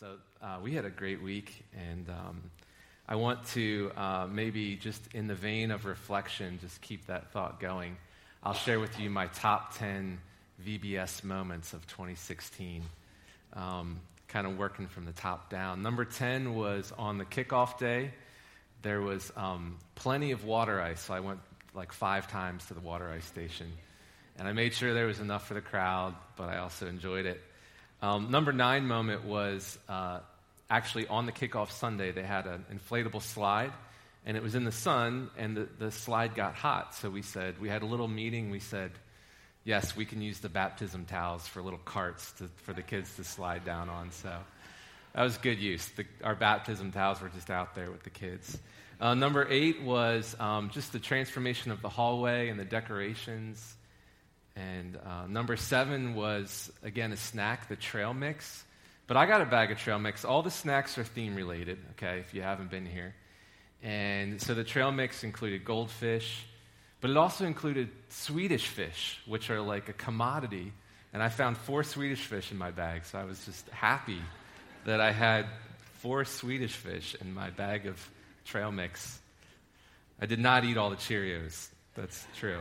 So we had a great week, and I want to maybe just in the vein of reflection, just keep that thought going. I'll share with you my top 10 VBS moments of 2016, kind of working from the top down. Number 10 was on the kickoff day. There was plenty of water ice, so I went like 5 times to the water ice station, and I made sure there was enough for the crowd, but I also enjoyed it. Number 9 moment was actually on the kickoff Sunday. They had an inflatable slide, and it was in the sun, and the slide got hot. So we said, we had a little meeting. We said, yes, we can use the baptism towels for little carts for the kids to slide down on. So that was good use. Our baptism towels were just out there with the kids. Number 8 was just the transformation of the hallway and the decorations. And number 7 was, again, a snack, the trail mix. But I got a bag of trail mix. All the snacks are theme-related, okay, if you haven't been here. And so the trail mix included goldfish, but it also included Swedish fish, which are like a commodity. And I found 4 Swedish fish in my bag, so I was just happy that I had 4 Swedish fish in my bag of trail mix. I did not eat all the Cheerios. That's true.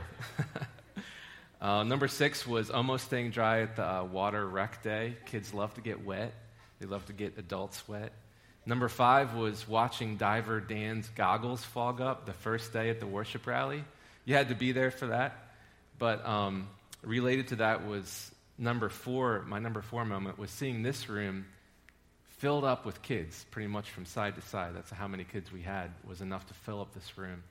Number 6 was almost staying dry at the water rec day. Kids love to get wet. They love to get adults wet. Number 5 was watching diver Dan's goggles fog up the first day at the worship rally. You had to be there for that. But related to that was my number four moment was seeing this room filled up with kids pretty much from side to side. That's how many kids we had was enough to fill up this room.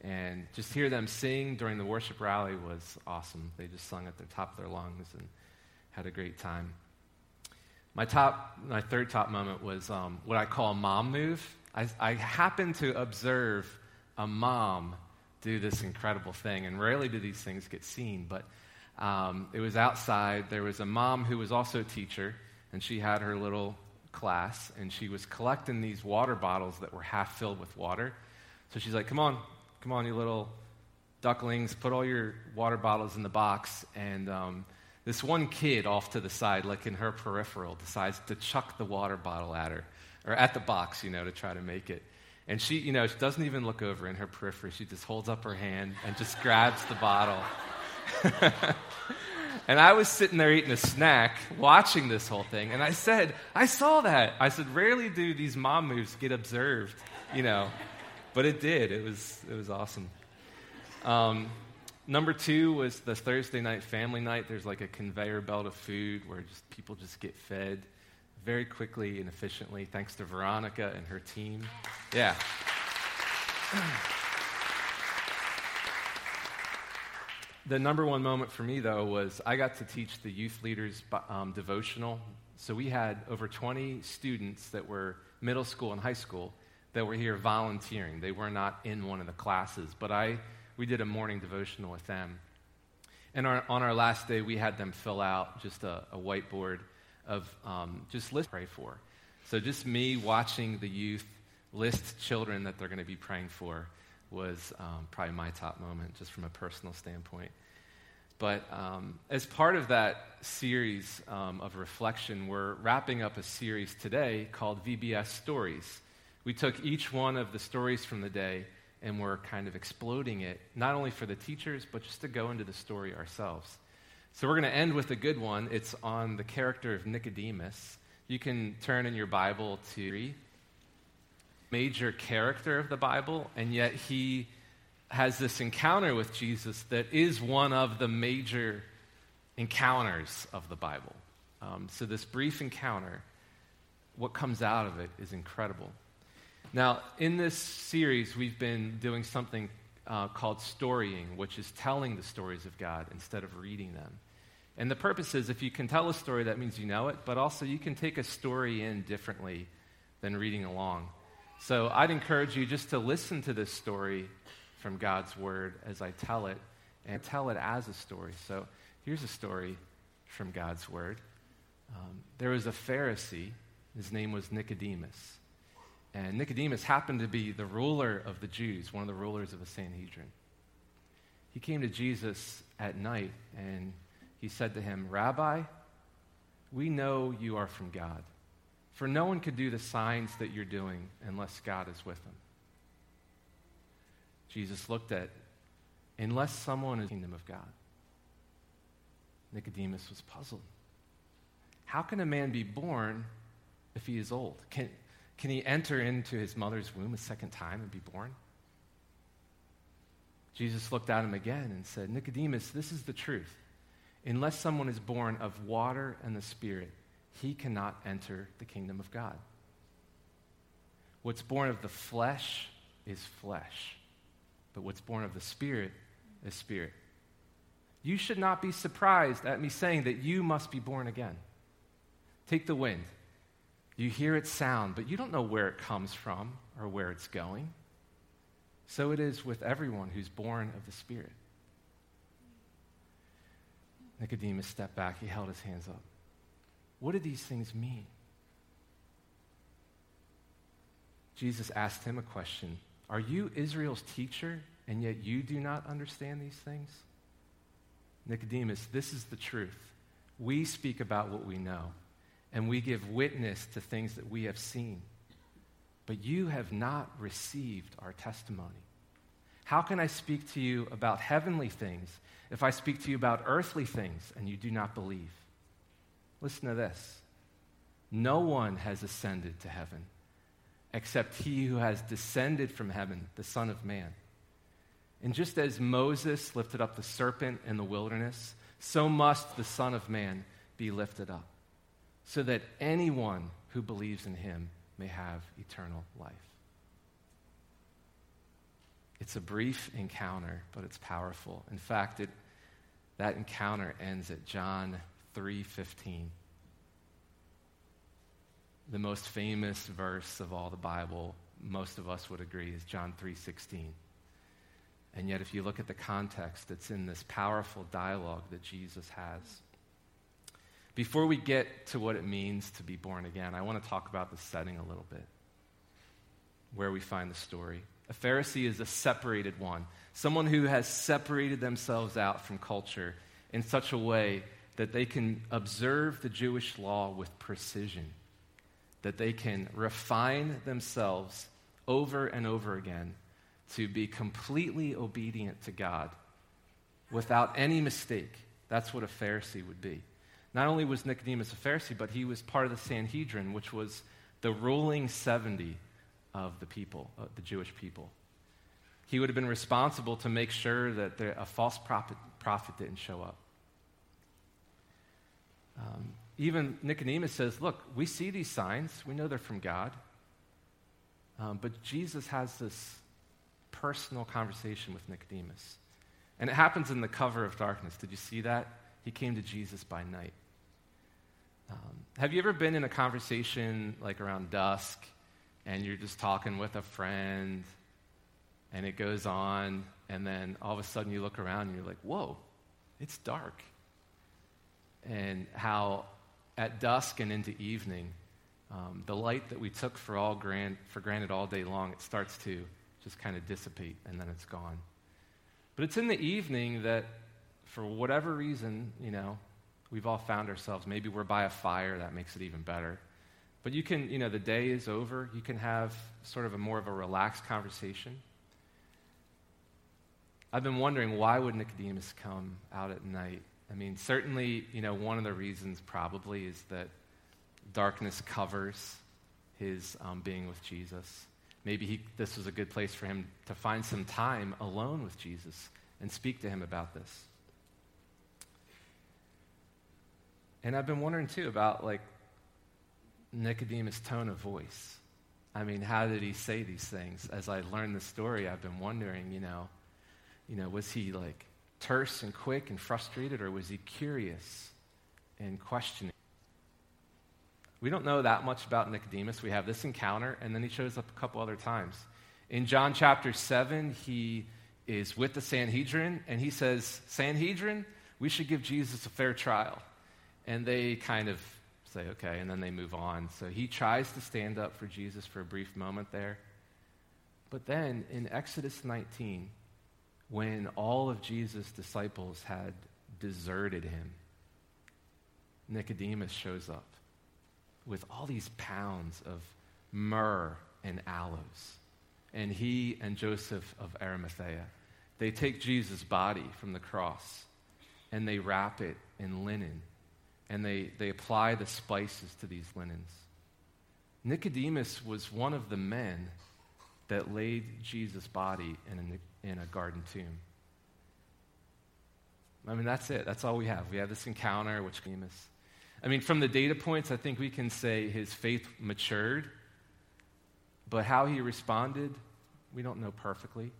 And just hear them sing during the worship rally was awesome. They just sung at the top of their lungs and had a great time. My third top moment was what I call a mom move. I happened to observe a mom do this incredible thing, and rarely do these things get seen, but it was outside. There was a mom who was also a teacher, and she had her little class, and she was collecting these water bottles that were half filled with water. So she's like, come on, you little ducklings, put all your water bottles in the box. And this one kid off to the side, like in her peripheral, decides to chuck the water bottle at her, or at the box, to try to make it. And she, she doesn't even look over in her periphery. She just holds up her hand and just grabs the bottle. And I was sitting there eating a snack, watching this whole thing. And I said, I saw that. I said, rarely do these mom moves get observed, But it did. It was awesome. Number 2 was the Thursday night family night. There's like a conveyor belt of food where people get fed very quickly and efficiently, thanks to Veronica and her team. Yeah. The number one moment for me, though, was I got to teach the youth leaders devotional. So we had over 20 students that were middle school and high school that were here volunteering. They were not in one of the classes, but we did a morning devotional with them. And on our last day, we had them fill out just a whiteboard of just list pray for. So just me watching the youth list children that they're going to be praying for was probably my top moment, just from a personal standpoint. But as part of that series of reflection, we're wrapping up a series today called VBS Stories. We took each one of the stories from the day and we're kind of exploding it, not only for the teachers, but just to go into the story ourselves. So we're going to end with a good one. It's on the character of Nicodemus. You can turn in your Bible to major character of the Bible, and yet he has this encounter with Jesus that is one of the major encounters of the Bible. So this brief encounter, what comes out of it is incredible. Now, in this series, we've been doing something called storying, which is telling the stories of God instead of reading them. And the purpose is, if you can tell a story, that means you know it, but also you can take a story in differently than reading along. So I'd encourage you just to listen to this story from God's Word as I tell it, and tell it as a story. So here's a story from God's Word. There was a Pharisee. His name was Nicodemus. And Nicodemus happened to be the ruler of the Jews, one of the rulers of the Sanhedrin. He came to Jesus at night, and he said to him, Rabbi, we know you are from God, For no one could do the signs that you're doing unless God is with them. Jesus looked at, unless someone is in the kingdom of God. Nicodemus was puzzled. How can a man be born if he is old? Can he enter into his mother's womb a second time and be born? Jesus looked at him again and said, Nicodemus, this is the truth. Unless someone is born of water and the Spirit, he cannot enter the kingdom of God. What's born of the flesh is flesh, but what's born of the Spirit is spirit. You should not be surprised at me saying that you must be born again. Take the wind. You hear its sound, but you don't know where it comes from or where it's going. So it is with everyone who's born of the Spirit. Nicodemus stepped back. He held his hands up. What do these things mean? Jesus asked him a question. Are you Israel's teacher, and yet you do not understand these things? Nicodemus, this is the truth. We speak about what we know, and we give witness to things that we have seen. But you have not received our testimony. How can I speak to you about heavenly things if I speak to you about earthly things and you do not believe? Listen to this. No one has ascended to heaven except he who has descended from heaven, the Son of Man. And just as Moses lifted up the serpent in the wilderness, so must the Son of Man be lifted up, so that anyone who believes in him may have eternal life. It's a brief encounter, but it's powerful. In fact, that encounter ends at John 3:15. The most famous verse of all the Bible, most of us would agree, is John 3:16. And yet, if you look at the context, it's in this powerful dialogue that Jesus has. Before we get to what it means to be born again, I want to talk about the setting a little bit, where we find the story. A Pharisee is a separated one, someone who has separated themselves out from culture in such a way that they can observe the Jewish law with precision, that they can refine themselves over and over again to be completely obedient to God without any mistake. That's what a Pharisee would be. Not only was Nicodemus a Pharisee, but he was part of the Sanhedrin, which was the ruling 70 of the people, the Jewish people. He would have been responsible to make sure that a false prophet didn't show up. Even Nicodemus says, look, we see these signs. We know they're from God. But Jesus has this personal conversation with Nicodemus. And it happens in the cover of darkness. Did you see that? He came to Jesus by night. Have you ever been in a conversation like around dusk and you're just talking with a friend and it goes on and then all of a sudden you look around and you're like, whoa, it's dark. And how at dusk and into evening, the light that we took for granted all day long, it starts to just kind of dissipate and then it's gone. But it's in the evening that for whatever reason, we've all found ourselves. Maybe we're by a fire. That makes it even better. But you can, the day is over. You can have sort of more of a relaxed conversation. I've been wondering, why would Nicodemus come out at night? I mean, certainly, one of the reasons probably is that darkness covers his being with Jesus. Maybe this was a good place for him to find some time alone with Jesus and speak to him about this. And I've been wondering, too, about, Nicodemus' tone of voice. I mean, how did he say these things? As I learned the story, I've been wondering, was he, terse and quick and frustrated, or was he curious and questioning? We don't know that much about Nicodemus. We have this encounter, and then he shows up a couple other times. In John chapter 7, he is with the Sanhedrin, and he says, Sanhedrin, we should give Jesus a fair trial. And they kind of say, okay, and then they move on. So he tries to stand up for Jesus for a brief moment there. But then in Exodus 19, when all of Jesus' disciples had deserted him, Nicodemus shows up. with all these pounds of myrrh and aloes. And he and Joseph of Arimathea, they take Jesus' body from the cross and they wrap it in linen and they apply the spices to these linens. Nicodemus was one of the men that laid Jesus' body in a garden tomb. I mean, that's it. That's all we have. We have this encounter with Nicodemus. I mean, from the data points, I think we can say his faith matured, but how he responded, we don't know perfectly.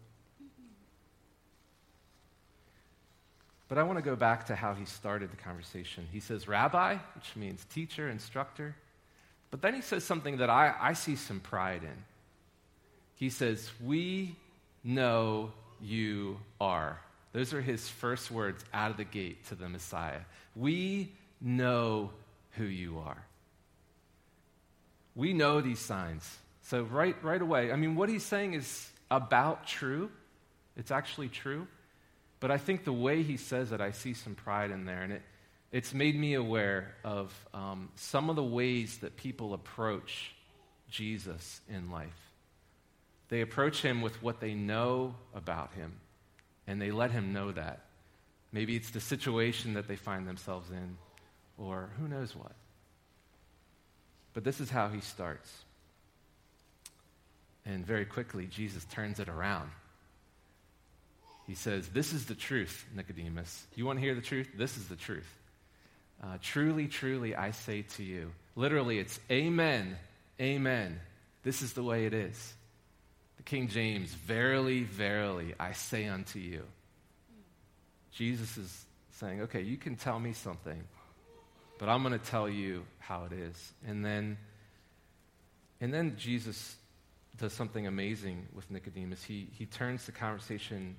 But I want to go back to how he started the conversation. He says, Rabbi, which means teacher, instructor. But then he says something that I see some pride in. He says, we know you are. Those are his first words out of the gate to the Messiah. We know who you are. We know these signs. So right away, I mean, what he's saying is about true. It's actually true. But I think the way he says it, I see some pride in there. And it's made me aware of some of the ways that people approach Jesus in life. They approach him with what they know about him, and they let him know that. Maybe it's the situation that they find themselves in, or who knows what. But this is how he starts. And very quickly, Jesus turns it around. He says, this is the truth, Nicodemus. You want to hear the truth? This is the truth. Truly, truly, I say to you. Literally, it's amen, amen. This is the way it is. The King James, verily, verily, I say unto you. Jesus is saying, okay, you can tell me something, but I'm going to tell you how it is. And then Jesus does something amazing with Nicodemus. He turns the conversation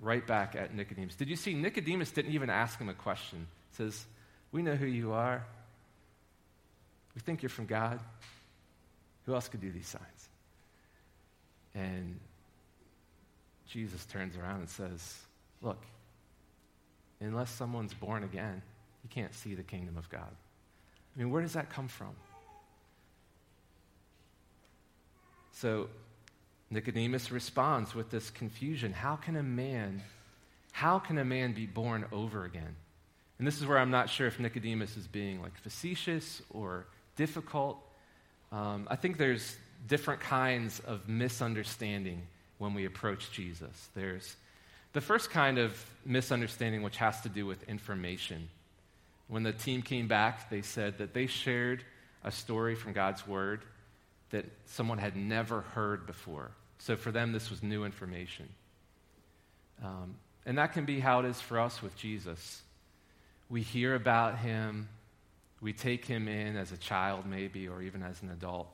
right back at Nicodemus. Did you see Nicodemus didn't even ask him a question? He says, we know who you are. We think you're from God. Who else could do these signs? And Jesus turns around and says, look, unless someone's born again, you can't see the kingdom of God. I mean, where does that come from? So Nicodemus responds with this confusion. How can a man be born over again? And this is where I'm not sure if Nicodemus is being like facetious or difficult. I think there's different kinds of misunderstanding when we approach Jesus. There's the first kind of misunderstanding, which has to do with information. When the team came back, they said that they shared a story from God's word that someone had never heard before. So for them, this was new information. And that can be how it is for us with Jesus. We hear about him, we take him in as a child maybe, or even as an adult,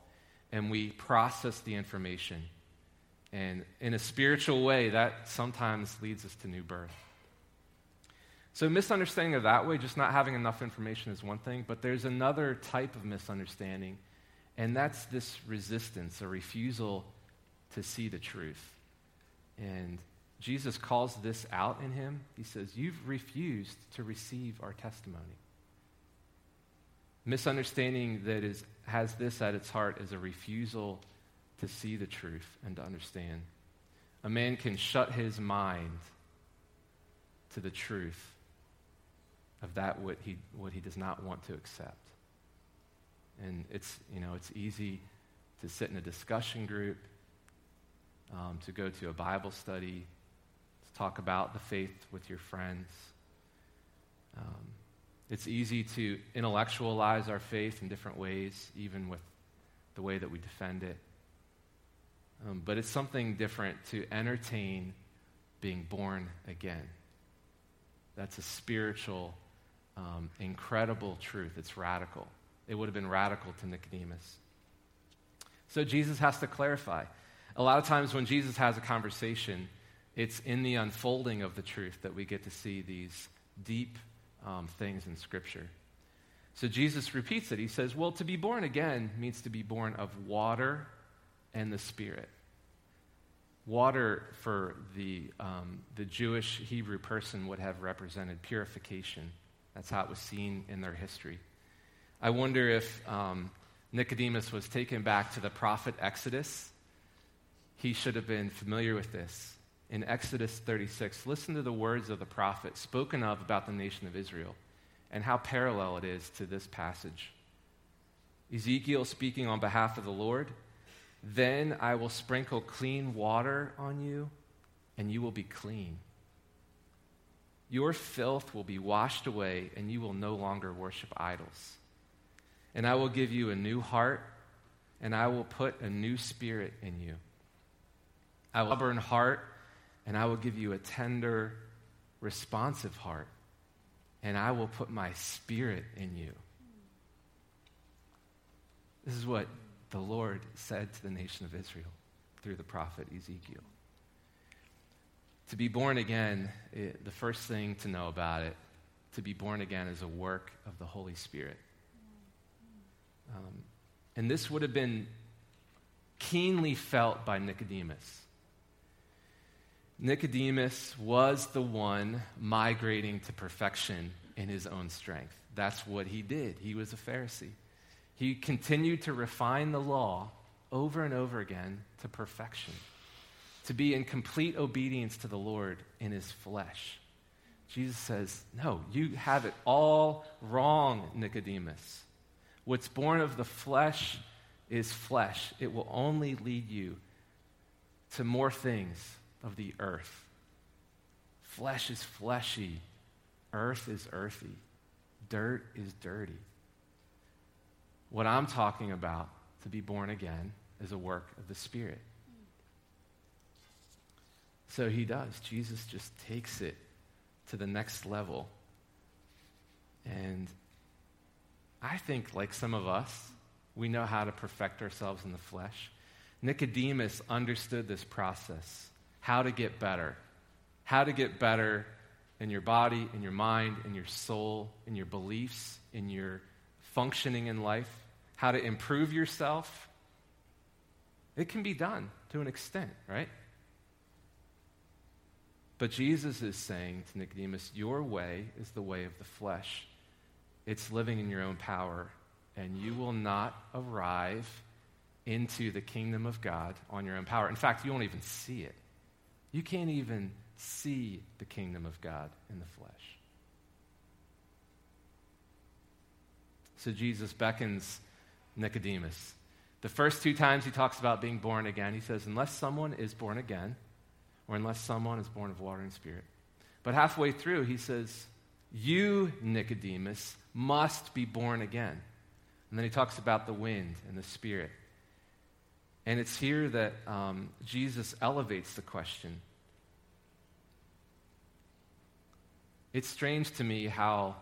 and we process the information. And in a spiritual way, that sometimes leads us to new birth. So misunderstanding of that way, just not having enough information is one thing, but there's another type of misunderstanding, and that's this resistance, a refusal to see the truth. And Jesus calls this out in him. He says, you've refused to receive our testimony. Misunderstanding that has this at its heart is a refusal to see the truth and to understand. A man can shut his mind to the truth of that what he does not want to accept. And it's easy to sit in a discussion group, to go to a Bible study, to talk about the faith with your friends. It's easy to intellectualize our faith in different ways, even with the way that we defend it. But it's something different to entertain being born again. That's a spiritual, incredible truth. It's radical. It would have been radical to Nicodemus. So Jesus has to clarify. A lot of times when Jesus has a conversation, it's in the unfolding of the truth that we get to see these deep things in Scripture. So Jesus repeats it. He says, well, to be born again means to be born of water and the Spirit. Water for the Jewish Hebrew person would have represented purification. That's how it was seen in their history. I wonder if Nicodemus was taken back to the prophet Exodus. He should have been familiar with this. In Exodus 36, listen to the words of the prophet spoken of about the nation of Israel and how parallel it is to this passage. Ezekiel speaking on behalf of the Lord, "Then I will sprinkle clean water on you, and you will be clean. Your filth will be washed away, and you will no longer worship idols. And I will give you a new heart, and I will put a new spirit in you. I will stubborn heart, and I will give you a tender, responsive heart, and I will put my spirit in you." This is what the Lord said to the nation of Israel through the prophet Ezekiel. To be born again, the first thing to know about it, to be born again is a work of the Holy Spirit. And this would have been keenly felt by Nicodemus. Nicodemus was the one migrating to perfection in his own strength. That's what he did. He was a Pharisee. He continued to refine the law over and over again to perfection, to be in complete obedience to the Lord in his flesh. Jesus says, no, you have it all wrong, Nicodemus. What's born of the flesh is flesh. It will only lead you to more things of the earth. Flesh is fleshy. Earth is earthy. Dirt is dirty. What I'm talking about, to be born again, is a work of the Spirit. So he does. Jesus just takes it to the next level. And I think, like some of us, we know how to perfect ourselves in the flesh. Nicodemus understood this process, how to get better in your body, in your mind, in your soul, in your beliefs, in your functioning in life, how to improve yourself. It can be done to an extent, right? But Jesus is saying to Nicodemus, your way is the way of the flesh. It's living in your own power, and you will not arrive into the kingdom of God on your own power. In fact, you won't even see it. You can't even see the kingdom of God in the flesh. So Jesus beckons Nicodemus. The first two times he talks about being born again, he says, unless someone is born again, or unless someone is born of water and spirit. But halfway through, he says, you, Nicodemus, must be born again. And then he talks about the wind and the spirit. And it's here that Jesus elevates the question. It's strange to me how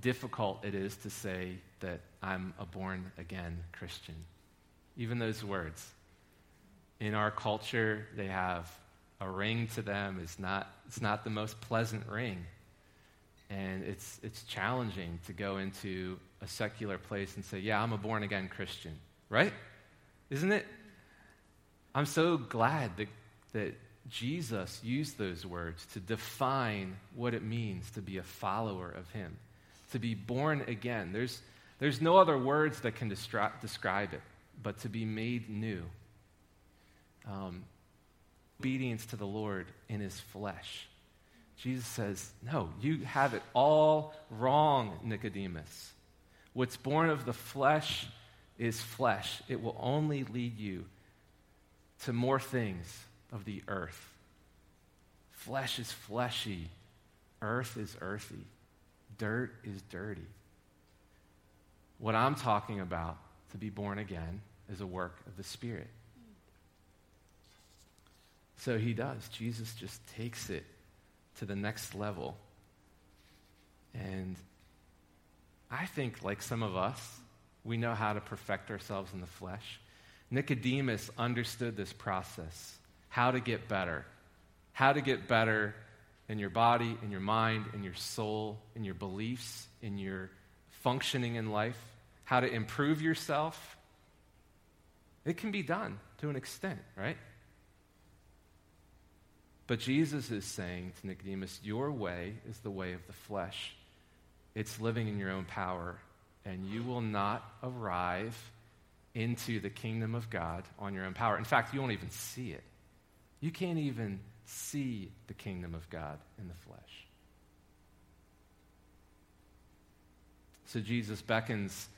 difficult it is to say that I'm a born-again Christian. Even those words. In our culture, they have a ring to them. It's not the most pleasant ring. And it's challenging to go into a secular place and say, yeah, I'm a born-again Christian, right? Isn't it? I'm so glad that Jesus used those words to define what it means to be a follower of him, to be born again. There's no other words that can describe it, but to be made new. Obedience to the Lord in his flesh. Jesus says, no, you have it all wrong, Nicodemus. What's born of the flesh is flesh. It will only lead you to more things of the earth. Flesh is fleshy. Earth is earthy. Dirt is dirty. What I'm talking about, to be born again, is a work of the Spirit. So he does. Jesus just takes it to the next level. And I think, like some of us, we know how to perfect ourselves in the flesh. Nicodemus understood this process, how to get better in your body, in your mind, in your soul, in your beliefs, in your functioning in life, how to improve yourself. It can be done to an extent, right? But Jesus is saying to Nicodemus, your way is the way of the flesh. It's living in your own power, and you will not arrive into the kingdom of God on your own power. In fact, you won't even see it. You can't even see the kingdom of God in the flesh. So Jesus beckons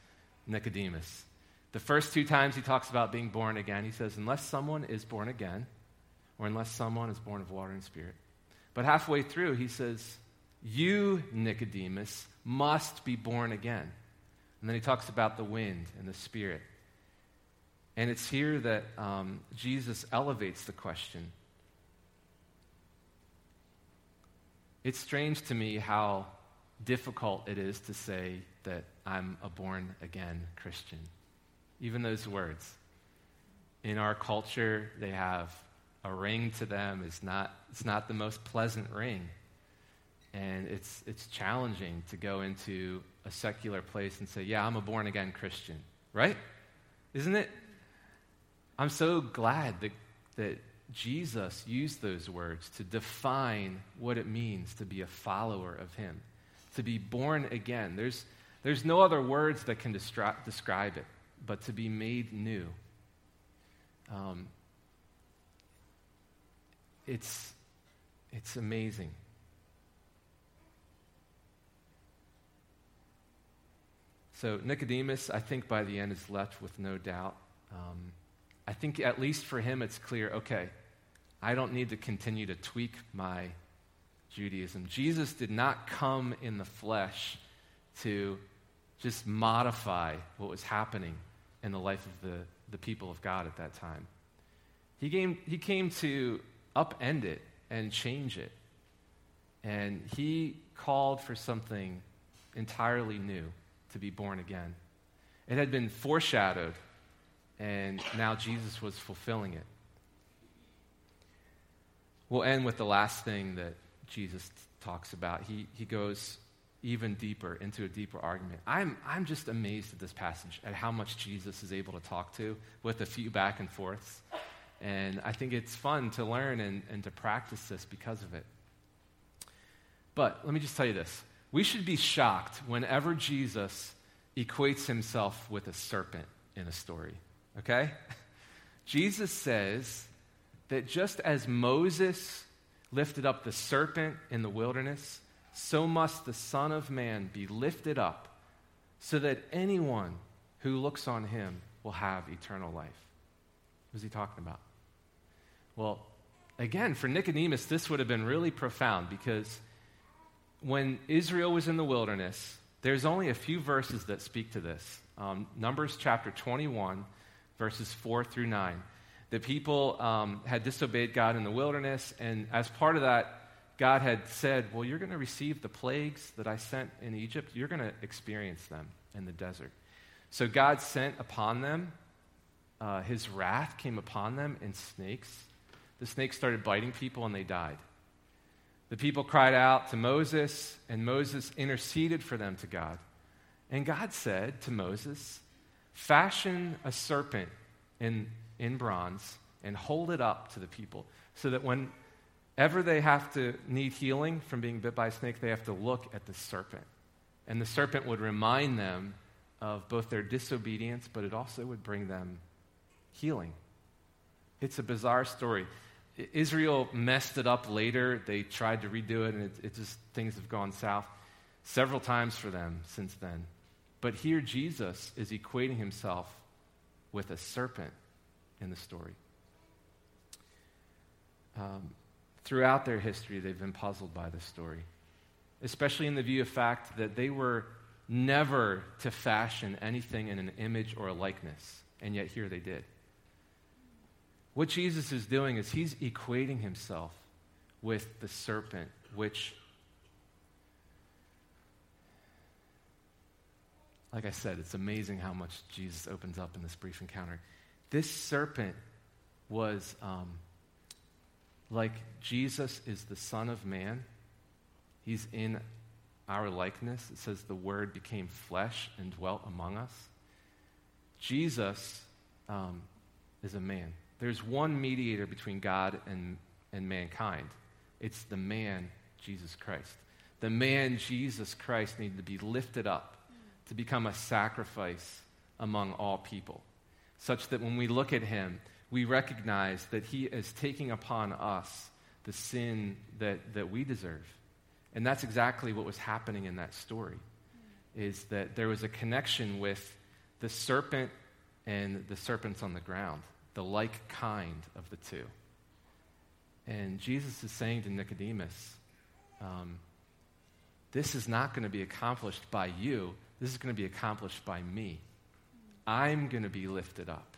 Nicodemus. The first two times he talks about being born again, he says, unless someone is born again, or unless someone is born of water and spirit. But halfway through, he says, you, Nicodemus, must be born again. And then he talks about the wind and the spirit. And it's here that Jesus elevates the question. It's strange to me how difficult it is to say that I'm a born-again Christian. Even those words. In our culture, they have a ring to them. It's not the most pleasant ring. And it's challenging to go into a secular place and say, yeah, I'm a born-again Christian, right? Isn't it? I'm so glad that Jesus used those words to define what it means to be a follower of him, to be born again. There's no other words that can describe it, but to be made new. It's amazing. So Nicodemus, I think by the end, is left with no doubt. I think at least for him it's clear, okay, I don't need to continue to tweak my Judaism. Jesus did not come in the flesh to just modify what was happening in the life of the people of God at that time. He came to upend it and change it. And he called for something entirely new, to be born again. It had been foreshadowed, and now Jesus was fulfilling it. We'll end with the last thing that Jesus talks about. He goes even deeper into a deeper argument. I'm just amazed at this passage, at how much Jesus is able to talk to with a few back and forths. And I think it's fun to learn and to practice this because of it. But let me just tell you this. We should be shocked whenever Jesus equates himself with a serpent in a story, okay? Jesus says that just as Moses lifted up the serpent in the wilderness, so must the Son of Man be lifted up so that anyone who looks on him will have eternal life. Who's he talking about? Well, again, for Nicodemus, this would have been really profound because when Israel was in the wilderness, there's only a few verses that speak to this. Numbers chapter 21, verses 4 through 9. The people had disobeyed God in the wilderness, and as part of that, God had said, well, you're going to receive the plagues that I sent in Egypt. You're going to experience them in the desert. So God sent upon them, his wrath came upon them in snakes. The snakes started biting people, and they died. The people cried out to Moses, and Moses interceded for them to God. And God said to Moses, fashion a serpent in bronze and hold it up to the people so that whenever they have to need healing from being bit by a snake, they have to look at the serpent. And the serpent would remind them of both their disobedience, but it also would bring them healing. It's a bizarre story. Israel messed it up later. They tried to redo it, and it just things have gone south several times for them since then. But here Jesus is equating himself with a serpent in the story. Throughout their history, they've been puzzled by this story, especially in the view of fact that they were never to fashion anything in an image or a likeness, and yet here they did. What Jesus is doing is he's equating himself with the serpent, which, like I said, it's amazing how much Jesus opens up in this brief encounter. This serpent was like Jesus is the Son of Man. He's in our likeness. It says the Word became flesh and dwelt among us. Jesus is a man. There's one mediator between God and mankind. It's the man, Jesus Christ. The man, Jesus Christ, needed to be lifted up to become a sacrifice among all people, such that when we look at him, we recognize that he is taking upon us the sin that we deserve. And that's exactly what was happening in that story, is that there was a connection with the serpent and the serpents on the ground, the like kind of the two. And Jesus is saying to Nicodemus, this is not going to be accomplished by you. This is going to be accomplished by me. I'm going to be lifted up.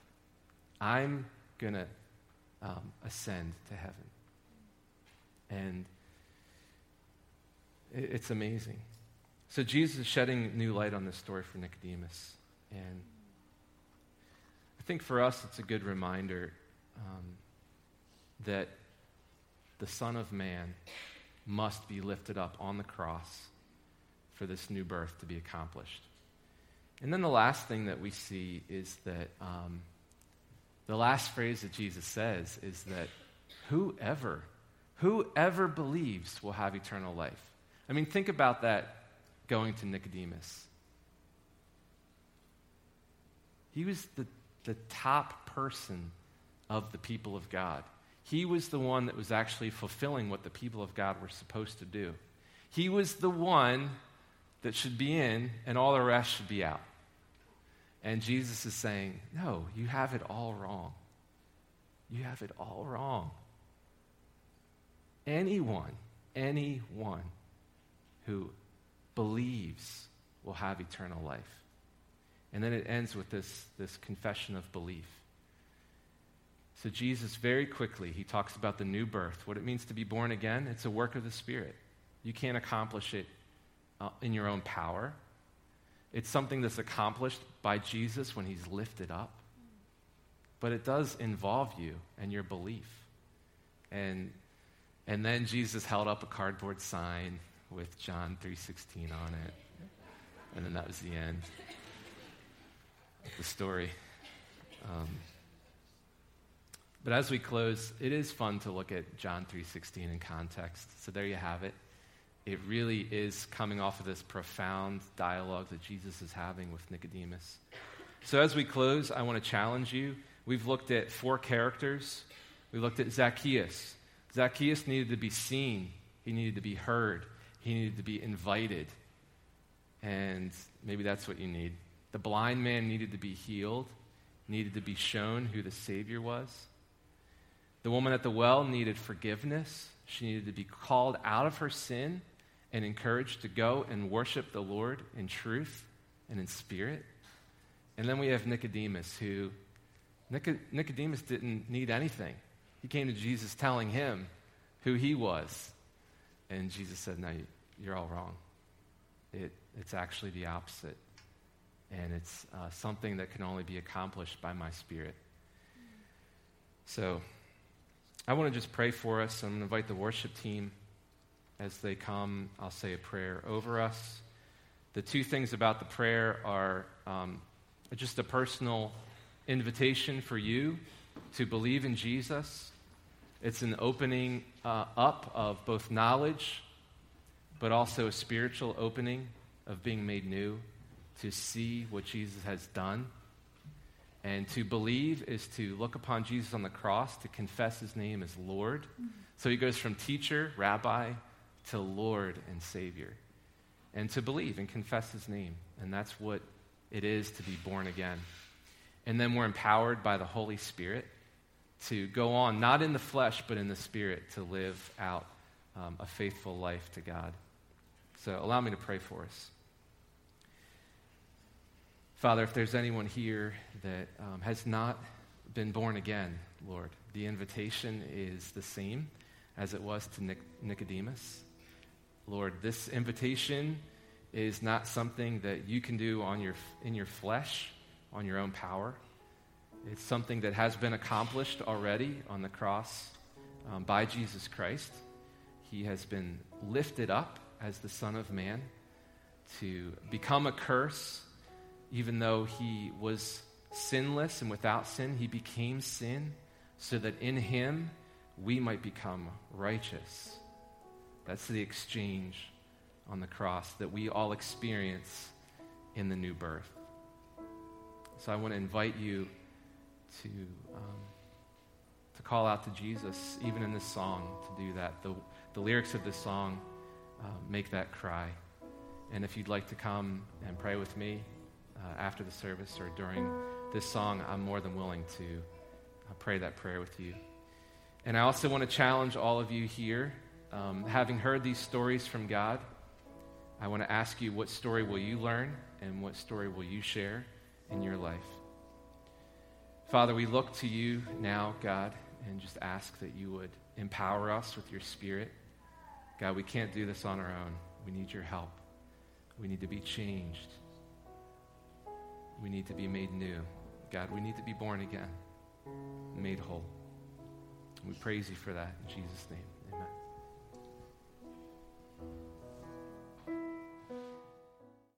I'm going to ascend to heaven. And it's amazing. So Jesus is shedding new light on this story for Nicodemus. And I think for us it's a good reminder that the Son of Man must be lifted up on the cross for this new birth to be accomplished. And then the last thing that we see is that the last phrase that Jesus says is that whoever believes will have eternal life. I mean, think about that going to Nicodemus. He was the top person of the people of God. He was the one that was actually fulfilling what the people of God were supposed to do. He was the one that should be in and all the rest should be out. And Jesus is saying, no, you have it all wrong. You have it all wrong. Anyone who believes will have eternal life. And then it ends with this confession of belief. So Jesus, very quickly, he talks about the new birth, what it means to be born again. It's a work of the Spirit. You can't accomplish it in your own power. It's something that's accomplished by Jesus when he's lifted up. But it does involve you and your belief. And then Jesus held up a cardboard sign with John 3:16 on it. And then that was the end of the story. But as we close, it is fun to look at John 3:16 in context. So there you have it. It really is coming off of this profound dialogue that Jesus is having with Nicodemus. So as we close, I want to challenge you. We've looked at four characters. We looked at Zacchaeus. Zacchaeus needed to be seen. He needed to be heard. He needed to be invited. And maybe that's what you need. The blind man needed to be healed, needed to be shown who the Savior was. The woman at the well needed forgiveness. She needed to be called out of her sin and encouraged to go and worship the Lord in truth and in spirit. And then we have Nicodemus, who Nicodemus didn't need anything. He came to Jesus telling him who he was. And Jesus said, no, you're all wrong. It's actually the opposite. And it's something that can only be accomplished by my Spirit. So I want to just pray for us. I'm going to invite the worship team. As they come, I'll say a prayer over us. The two things about the prayer are just a personal invitation for you to believe in Jesus. It's an opening up of both knowledge, but also a spiritual opening of being made new to see what Jesus has done. And to believe is to look upon Jesus on the cross, to confess his name as Lord. Mm-hmm. So he goes from teacher, rabbi, to Lord and Savior. And to believe and confess his name. And that's what it is to be born again. And then we're empowered by the Holy Spirit to go on, not in the flesh, but in the Spirit, to live out a faithful life to God. So allow me to pray for us. Father, if there's anyone here that has not been born again, Lord, the invitation is the same as it was to Nicodemus. Lord, this invitation is not something that you can do in your flesh, on your own power. It's something that has been accomplished already on the cross by Jesus Christ. He has been lifted up as the Son of Man to become a curse. Even though he was sinless and without sin, he became sin so that in him we might become righteous. That's the exchange on the cross that we all experience in the new birth. So I want to invite you to call out to Jesus, even in this song, to do that. The lyrics of this song make that cry. And if you'd like to come and pray with me after the service or during this song, I'm more than willing to pray that prayer with you. And I also want to challenge all of you here. Having heard these stories from God, I want to ask you, what story will you learn and what story will you share in your life? Father, we look to you now, God, and just ask that you would empower us with your Spirit. God, we can't do this on our own. We need your help. We need to be changed. We need to be made new. God, we need to be born again, made whole. We praise you for that in Jesus' name. Amen.